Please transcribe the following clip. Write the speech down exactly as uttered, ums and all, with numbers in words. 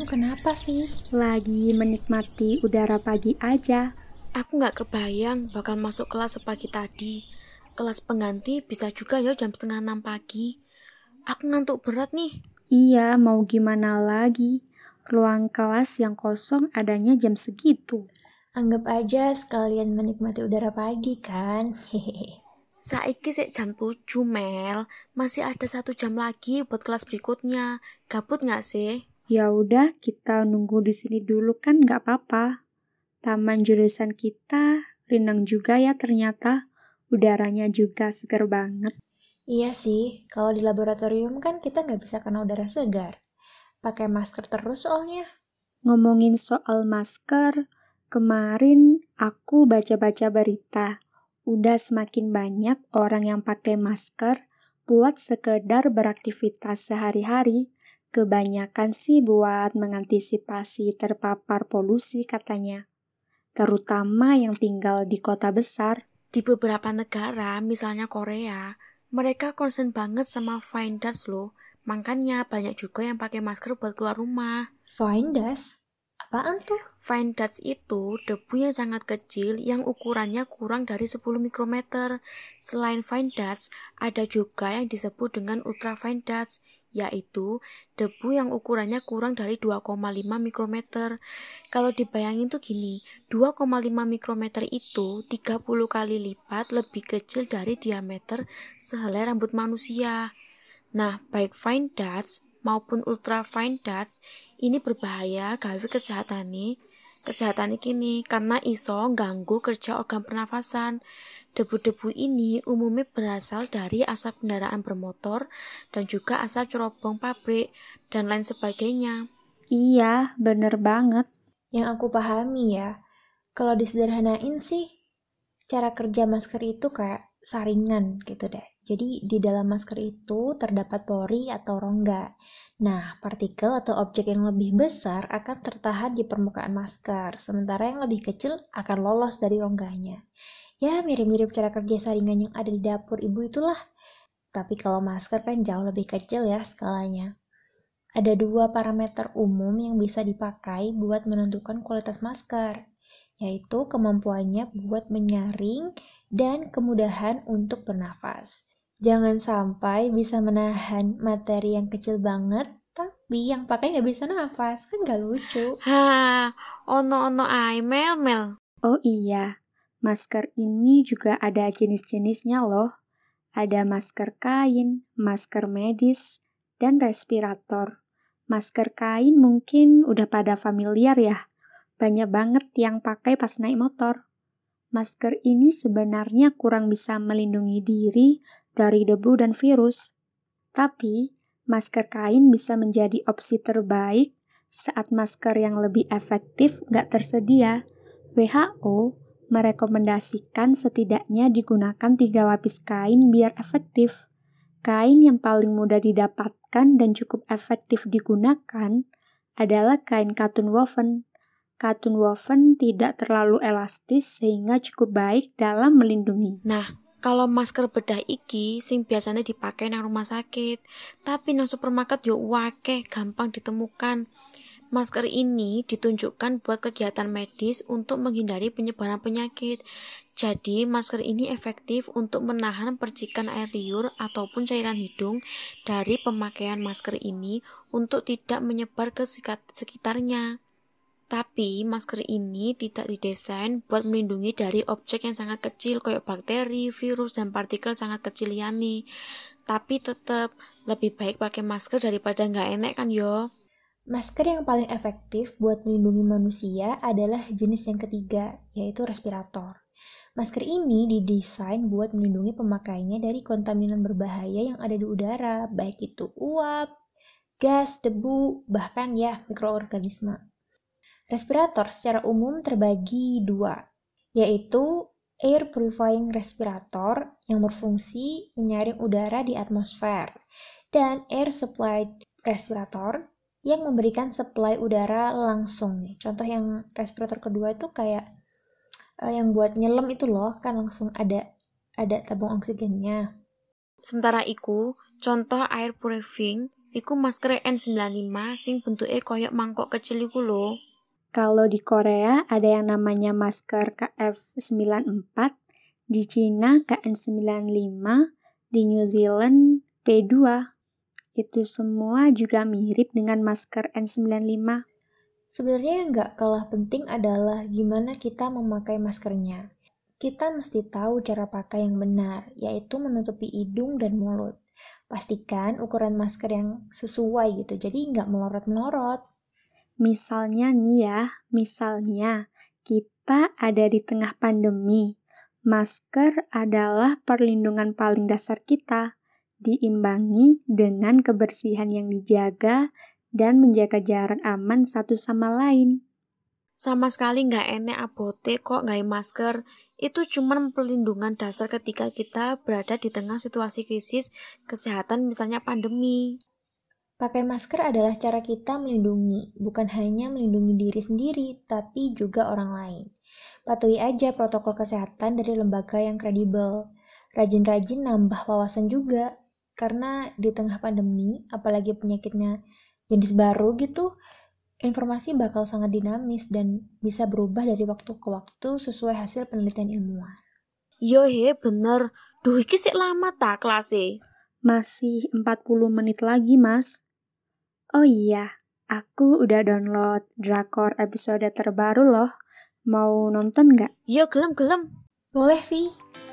Kamu kenapa sih? Lagi menikmati udara pagi aja. Aku nggak kebayang bakal masuk kelas sepagi tadi. Kelas pengganti bisa juga ya jam setengah enam pagi. Aku ngantuk berat nih. Iya, mau gimana lagi? Ruang kelas yang kosong adanya jam segitu. Anggap aja sekalian menikmati udara pagi kan? Saiki sik jam tujuh, Mel. Masih ada satu jam lagi buat kelas berikutnya. Gabut nggak sih? Ya udah, kita nunggu di sini dulu kan nggak apa-apa. Taman jurusan kita rindang juga ya ternyata. Udaranya juga segar banget. Iya sih, kalau di laboratorium kan kita nggak bisa kena udara segar. Pakai masker terus soalnya. Ngomongin soal masker, kemarin aku baca-baca berita. Udah semakin banyak orang yang pakai masker buat sekedar beraktivitas sehari-hari. Kebanyakan sih buat mengantisipasi terpapar polusi katanya. Terutama yang tinggal di kota besar. Di beberapa negara, misalnya Korea, mereka concern banget sama fine dust loh. Makanya banyak juga yang pakai masker buat keluar rumah. Fine dust? Apaan tuh? Fine dust itu debu yang sangat kecil yang ukurannya kurang dari sepuluh mikrometer. Selain fine dust, ada juga yang disebut dengan ultra fine dust, yaitu debu yang ukurannya kurang dari dua koma lima mikrometer. Kalau dibayangin tuh gini, dua koma lima mikrometer itu tiga puluh kali lipat lebih kecil dari diameter sehelai rambut manusia. Nah, baik fine dust maupun ultra fine dust ini berbahaya gawe kesehatan nih. Kesehatan ini karena iso ganggu kerja organ pernafasan. Debu-debu ini umumnya berasal dari asap kendaraan bermotor dan juga asap cerobong pabrik dan lain sebagainya. Iya, bener banget. Yang aku pahami ya, kalau disederhanain sih, cara kerja masker itu kayak saringan gitu deh. Jadi di dalam masker itu terdapat pori atau rongga. Nah, partikel atau objek yang lebih besar akan tertahan di permukaan masker, sementara yang lebih kecil akan lolos dari rongganya. Ya, mirip-mirip cara kerja saringan yang ada di dapur ibu itulah. Tapi kalau masker kan jauh lebih kecil ya skalanya. Ada dua parameter umum yang bisa dipakai buat menentukan kualitas masker, yaitu kemampuannya buat menyaring dan kemudahan untuk bernafas. Jangan sampai bisa menahan materi yang kecil banget, tapi yang pakai nggak bisa nafas, kan nggak lucu. Ha, ono-ono ae, Mel, Mel. Oh iya, masker ini juga ada jenis-jenisnya loh. Ada masker kain, masker medis, dan respirator. Masker kain mungkin udah pada familiar ya. Banyak banget yang pakai pas naik motor. Masker ini sebenarnya kurang bisa melindungi diri dari debu dan virus. Tapi, masker kain bisa menjadi opsi terbaik saat masker yang lebih efektif nggak tersedia. W H O merekomendasikan setidaknya digunakan tiga lapis kain biar efektif. Kain yang paling mudah didapatkan dan cukup efektif digunakan adalah kain katun woven. Katun woven tidak terlalu elastis sehingga cukup baik dalam melindungi. Nah, kalau masker bedah iki sing biasanya dipakai nang rumah sakit, tapi nang supermarket yo akeh gampang ditemukan. Masker ini ditunjukkan buat kegiatan medis untuk menghindari penyebaran penyakit. Jadi, masker ini efektif untuk menahan percikan air liur ataupun cairan hidung dari pemakaian masker ini untuk tidak menyebar ke sekitarnya. Tapi, masker ini tidak didesain buat melindungi dari objek yang sangat kecil, kayak bakteri, virus, dan partikel sangat kecil yani. Tapi tetap, lebih baik pakai masker daripada nggak enak kan yo. Masker yang paling efektif buat melindungi manusia adalah jenis yang ketiga, yaitu respirator. Masker ini didesain buat melindungi pemakainya dari kontaminan berbahaya yang ada di udara, baik itu uap, gas, debu, bahkan ya mikroorganisme. Respirator secara umum terbagi dua, yaitu air purifying respirator yang berfungsi menyaring udara di atmosfer, dan air supply respirator yang memberikan supply udara langsung. Contoh yang respirator kedua itu kayak uh, yang buat nyelam itu loh, kan langsung ada ada tabung oksigennya. Sementara itu, contoh air purifying iku masker N sembilan lima sing bentuke koyok mangkok kecil iku lho. Kalau di Korea ada yang namanya masker K F sembilan empat, di Cina K N sembilan lima, di New Zealand P dua. Itu semua juga mirip dengan masker N sembilan lima. Sebenarnya yang gak kalah penting adalah gimana kita memakai maskernya. Kita mesti tahu cara pakai yang benar, yaitu menutupi hidung dan mulut. Pastikan ukuran masker yang sesuai gitu, jadi gak melorot-melorot. Misalnya nih ya, misalnya kita ada di tengah pandemi. Masker adalah perlindungan paling dasar kita, diimbangi dengan kebersihan yang dijaga dan menjaga jarak aman satu sama lain. Sama sekali nggak enek abote kok nggawe masker. Itu cuma perlindungan dasar ketika kita berada di tengah situasi krisis kesehatan, misalnya pandemi. Pakai masker adalah cara kita melindungi, bukan hanya melindungi diri sendiri, tapi juga orang lain. Patuhi aja protokol kesehatan dari lembaga yang kredibel. Rajin-rajin nambah wawasan juga, karena di tengah pandemi, apalagi penyakitnya jenis baru gitu, informasi bakal sangat dinamis dan bisa berubah dari waktu ke waktu sesuai hasil penelitian ilmuwan. Yo he, bener. Duh, iki sik lama ta kelasnya? Masih empat puluh menit lagi, Mas. Oh iya, aku udah download Drakor episode terbaru loh. Mau nonton nggak? Yo, gelem-gelem. Boleh, Vi.